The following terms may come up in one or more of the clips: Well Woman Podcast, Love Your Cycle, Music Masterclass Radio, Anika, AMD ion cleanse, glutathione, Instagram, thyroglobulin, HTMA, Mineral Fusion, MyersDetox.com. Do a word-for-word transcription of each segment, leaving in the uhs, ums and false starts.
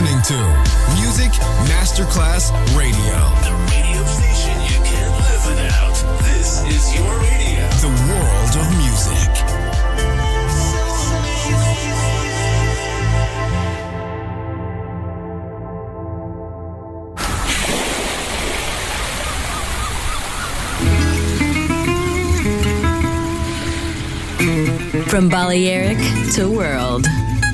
listening to Music Masterclass Radio. The radio station you can't live without. This is your radio. The world of music. From Balearic to world,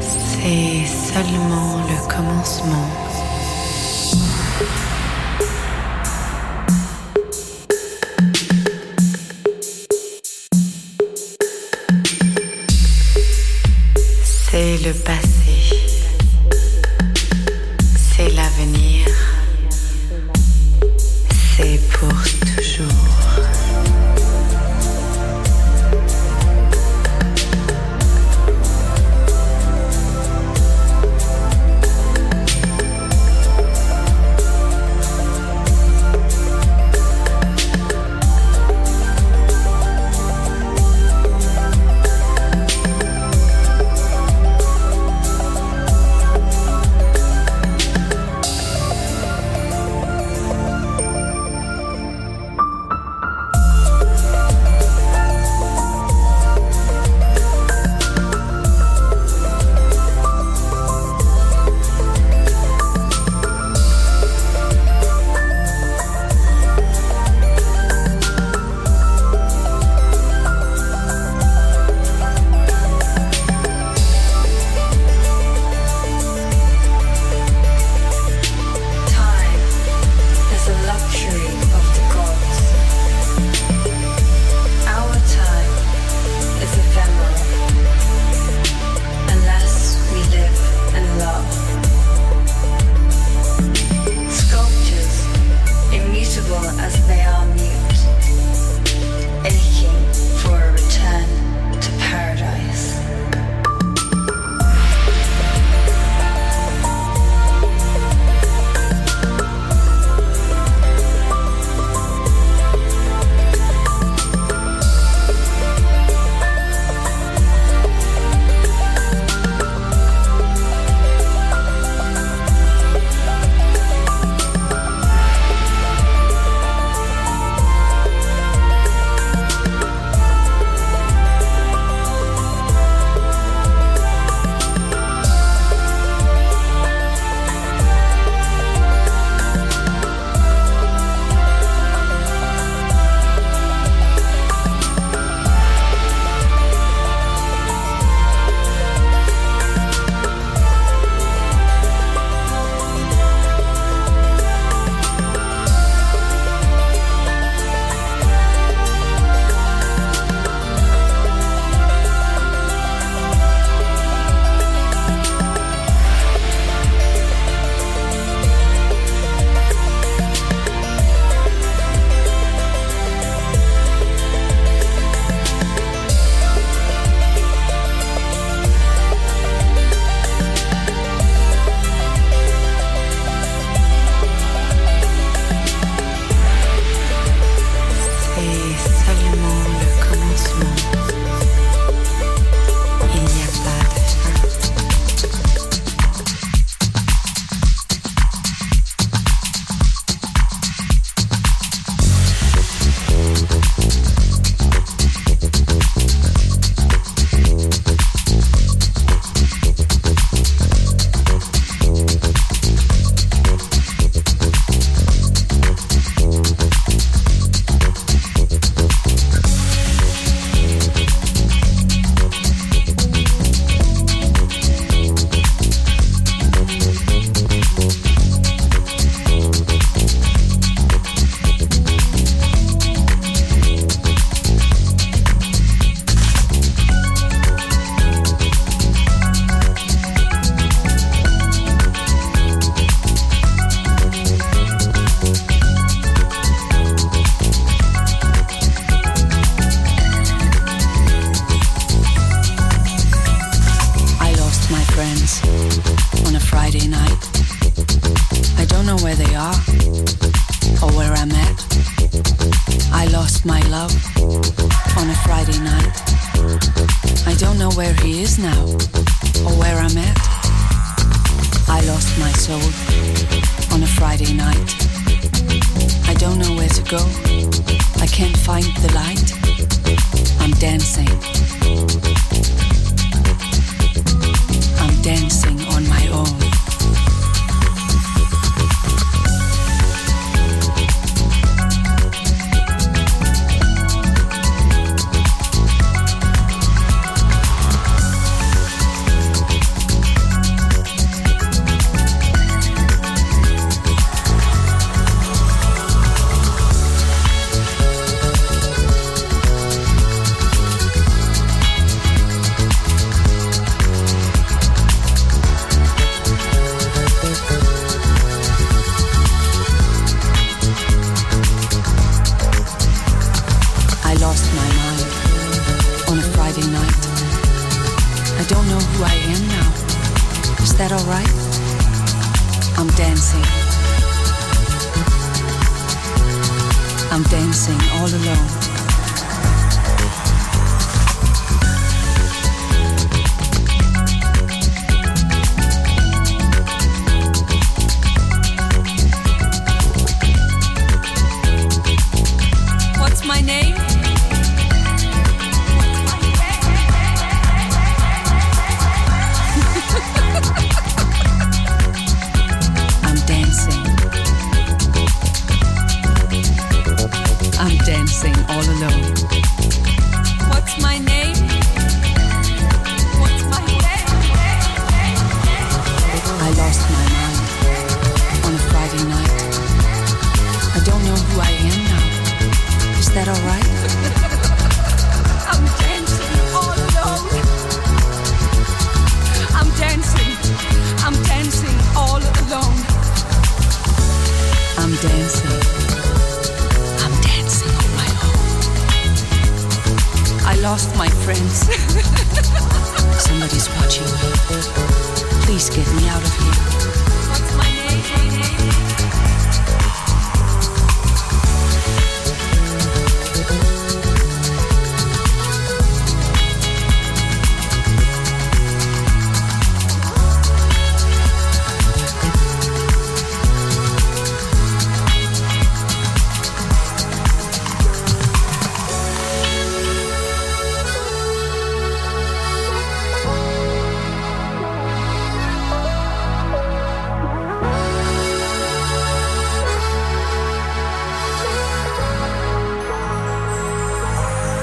C'est seulement le commencement. C'est le passé. C'est l'avenir. C'est pour toujours. that all right? I'm dancing. I'm dancing all alone.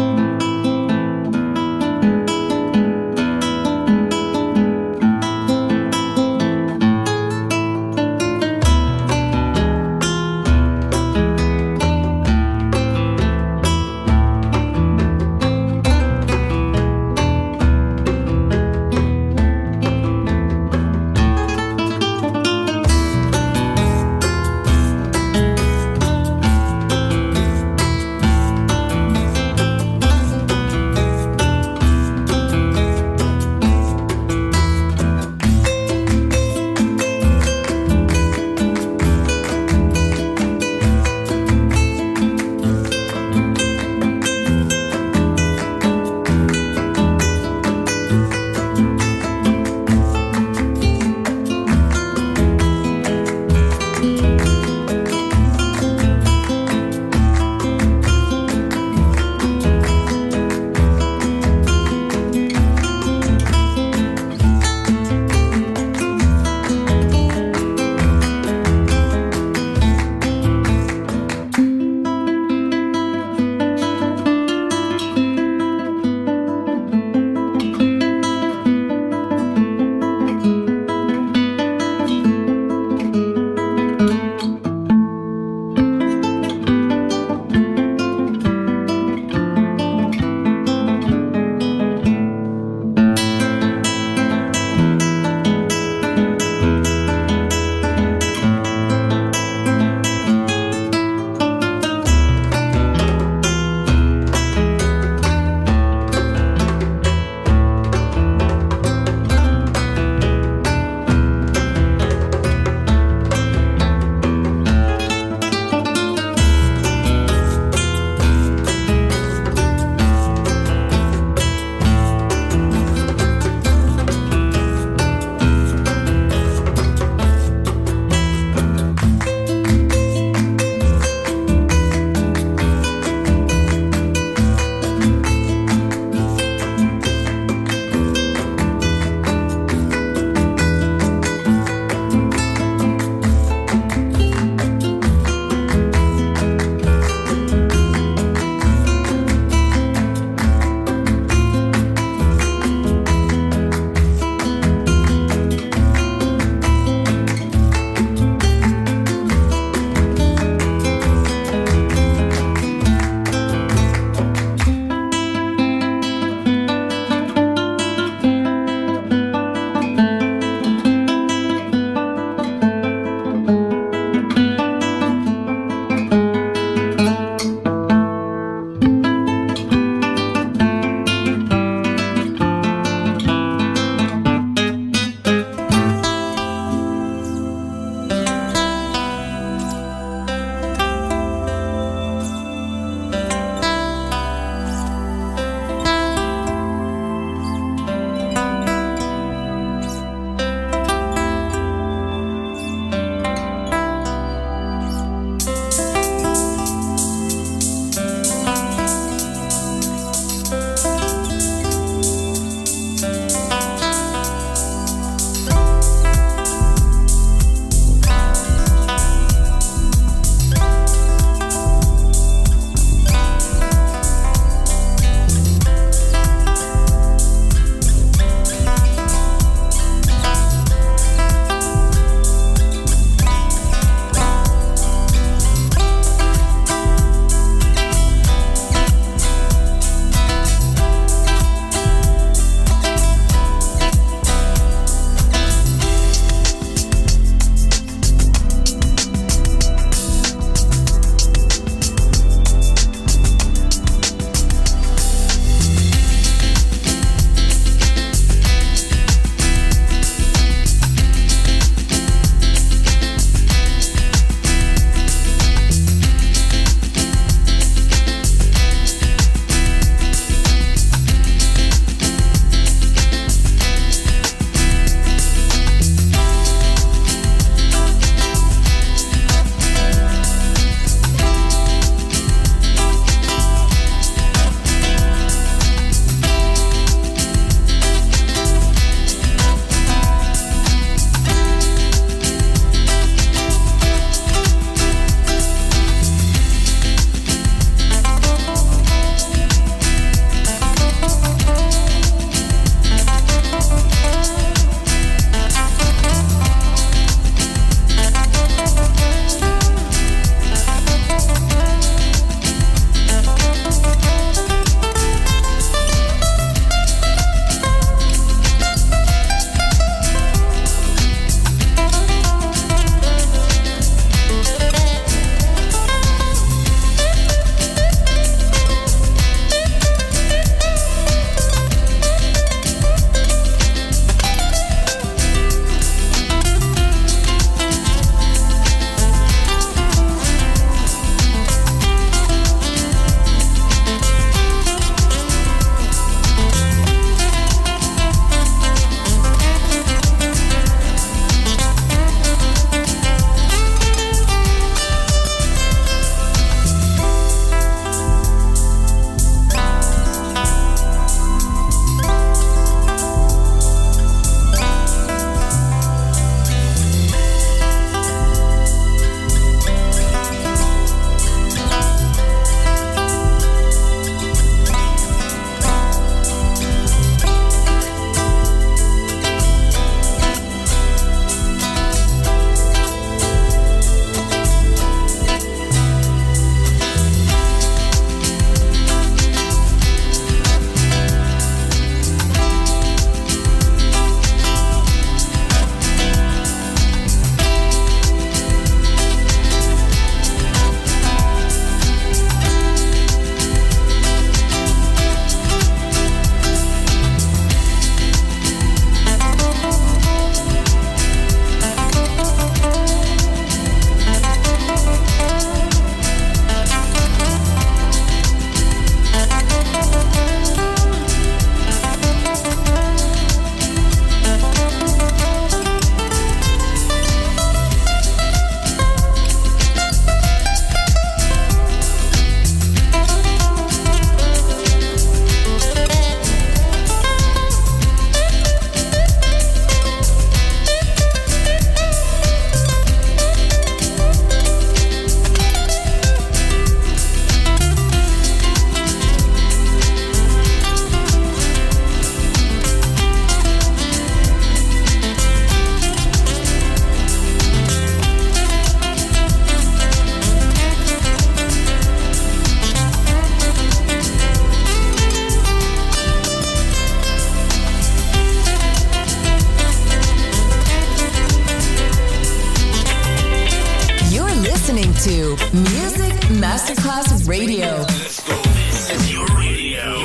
Music Masterclass Radio. Let's go. This is your radio.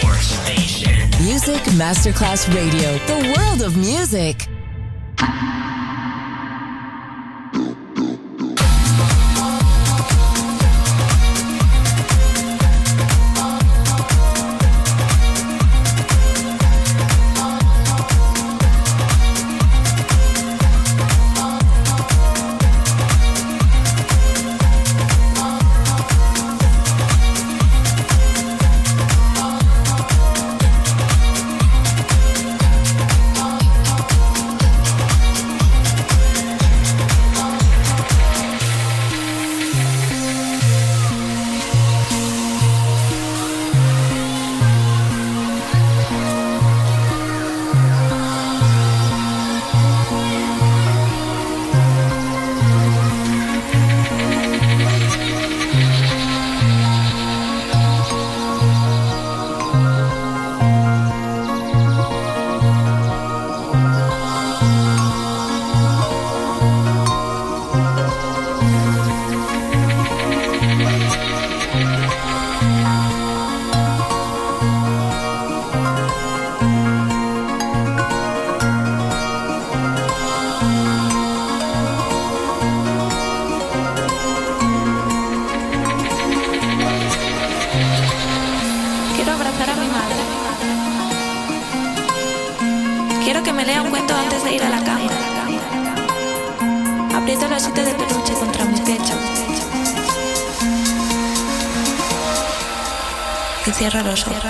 Your station. Music Masterclass Radio. The world of music. Cierra los ojos.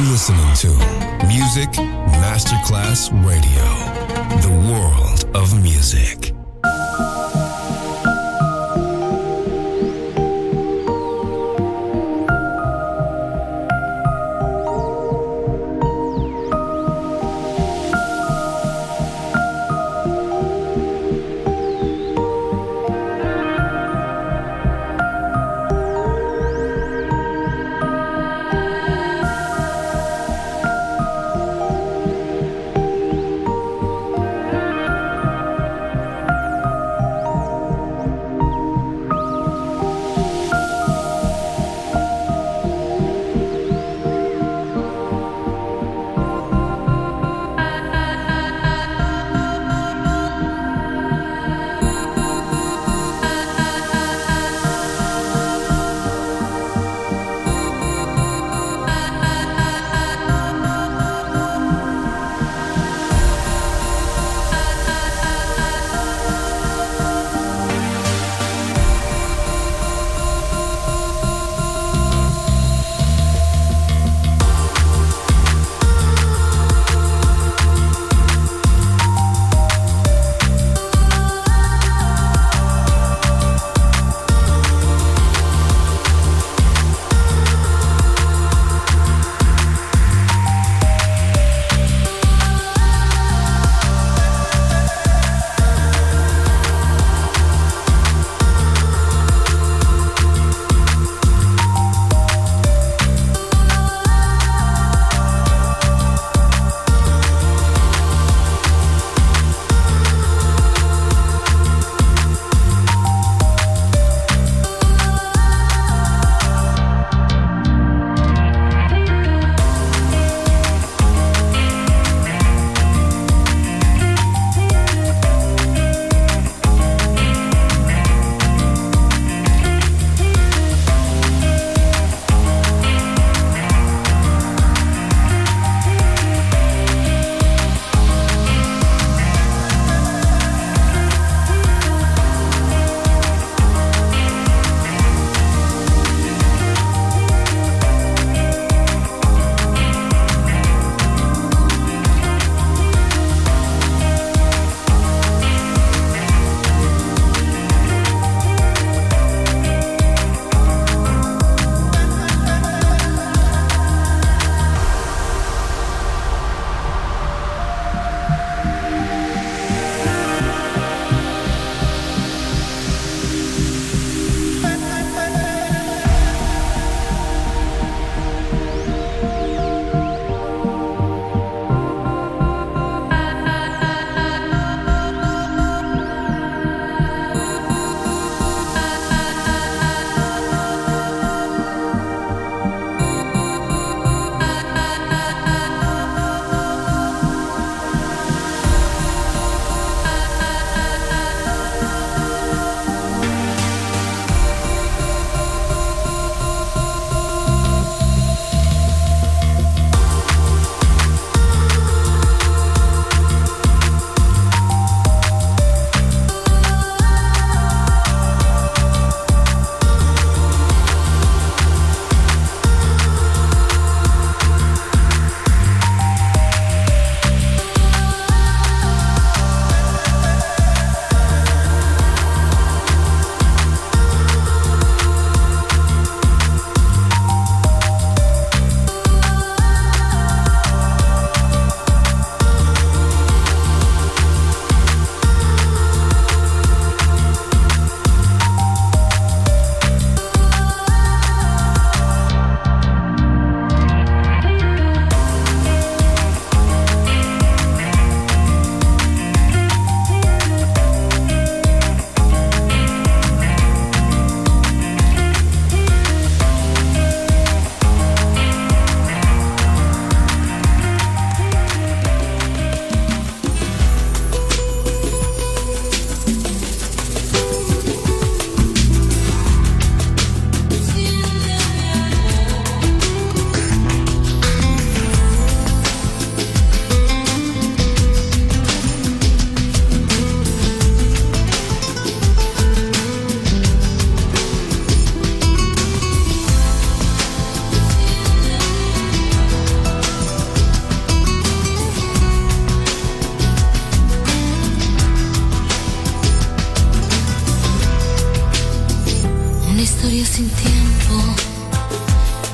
You're listening to Music Masterclass Radio, the world of music.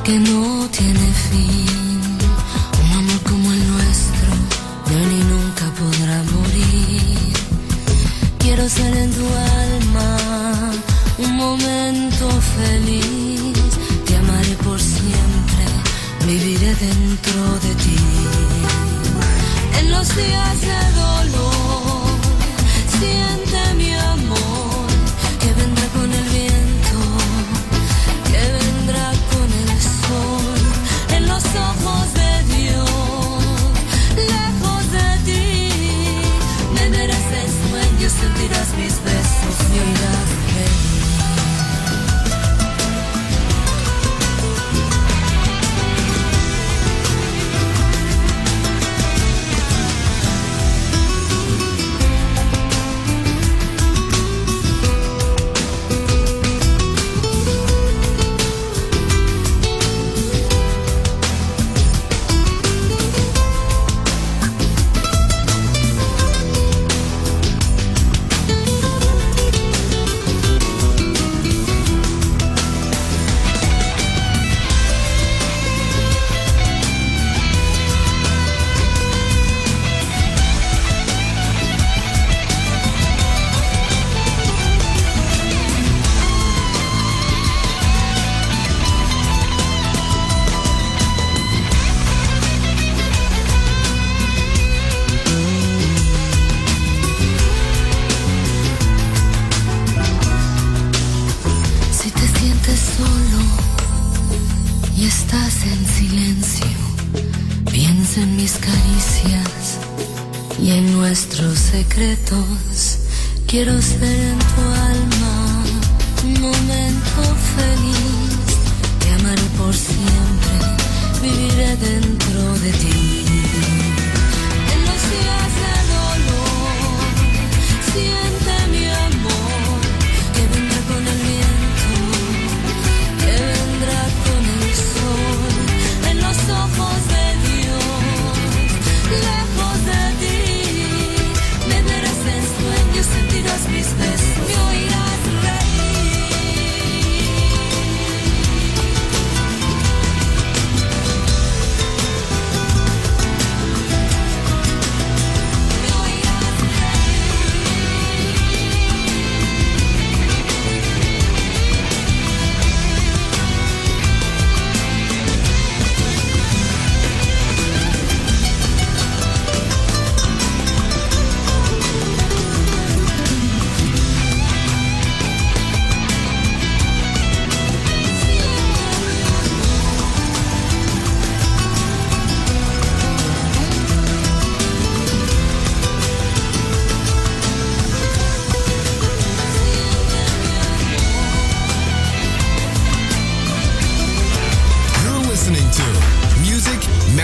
que no tiene fin, un amor como el nuestro de él y nunca podrá morir. Quiero ser en tu alma un momento feliz, te amaré por siempre, viviré dentro de ti. En los días de dolor siente mi amor que vendrá con el viento, que vendrá con el sol. En los ojos de Dios, lejos de ti, me verás en sueños, sentirás mis besos, me oirás reír. Quiero ser en tu alma un momento feliz, te amaré por siempre, viviré dentro de ti. En los días de dolor siente mi amor que vendrá con el viento, que vendrá con el sol. En los ojos de Dios, lejos de ti, sentirás mis besos, me oirás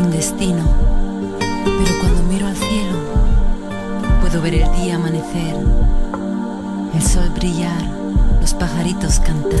sin destino, pero cuando miro al cielo puedo ver el día amanecer, el sol brillar, los pajaritos cantar.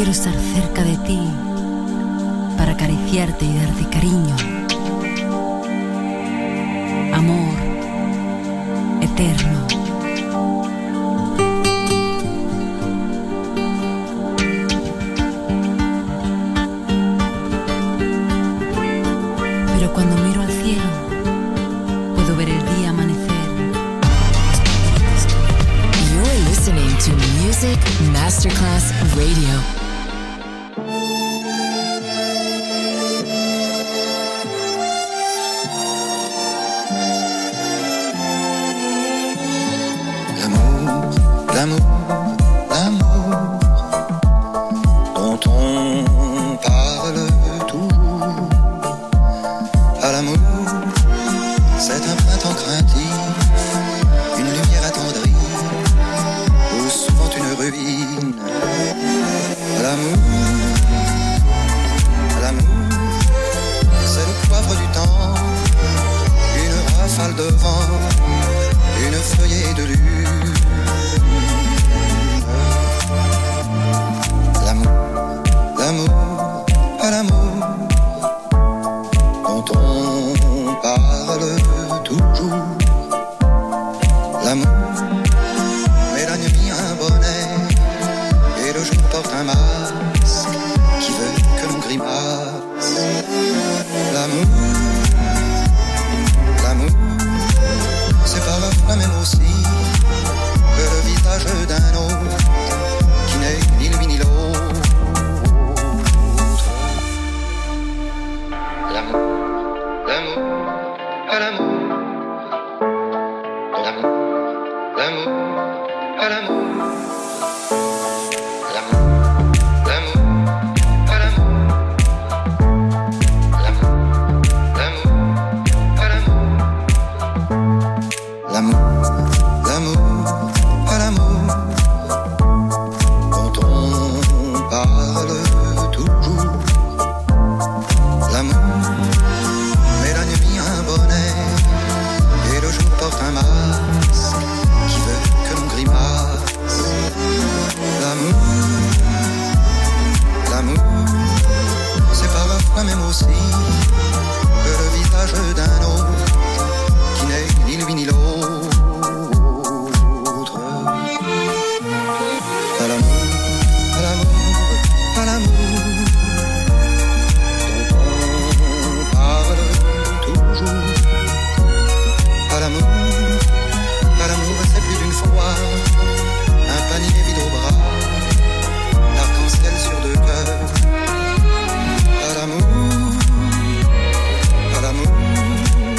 Quiero estar cerca de ti para acariciarte y darte cariño, amor eterno. Pero cuando miro al cielo puedo ver el día amanecer. You're listening to Music Masterclass Radio. D'un autre qui n'est ni lui ni l'autre, moi-même aussi, le visage d'un autre qui n'est ni lui ni l'autre. À l'amour, à l'amour, à l'amour, dont on parle toujours. À l'amour, à l'amour, c'est plus d'une fois un panier vide au bras, l'arc-en-ciel sur deux cœurs. À l'amour, à l'amour,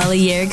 Balearic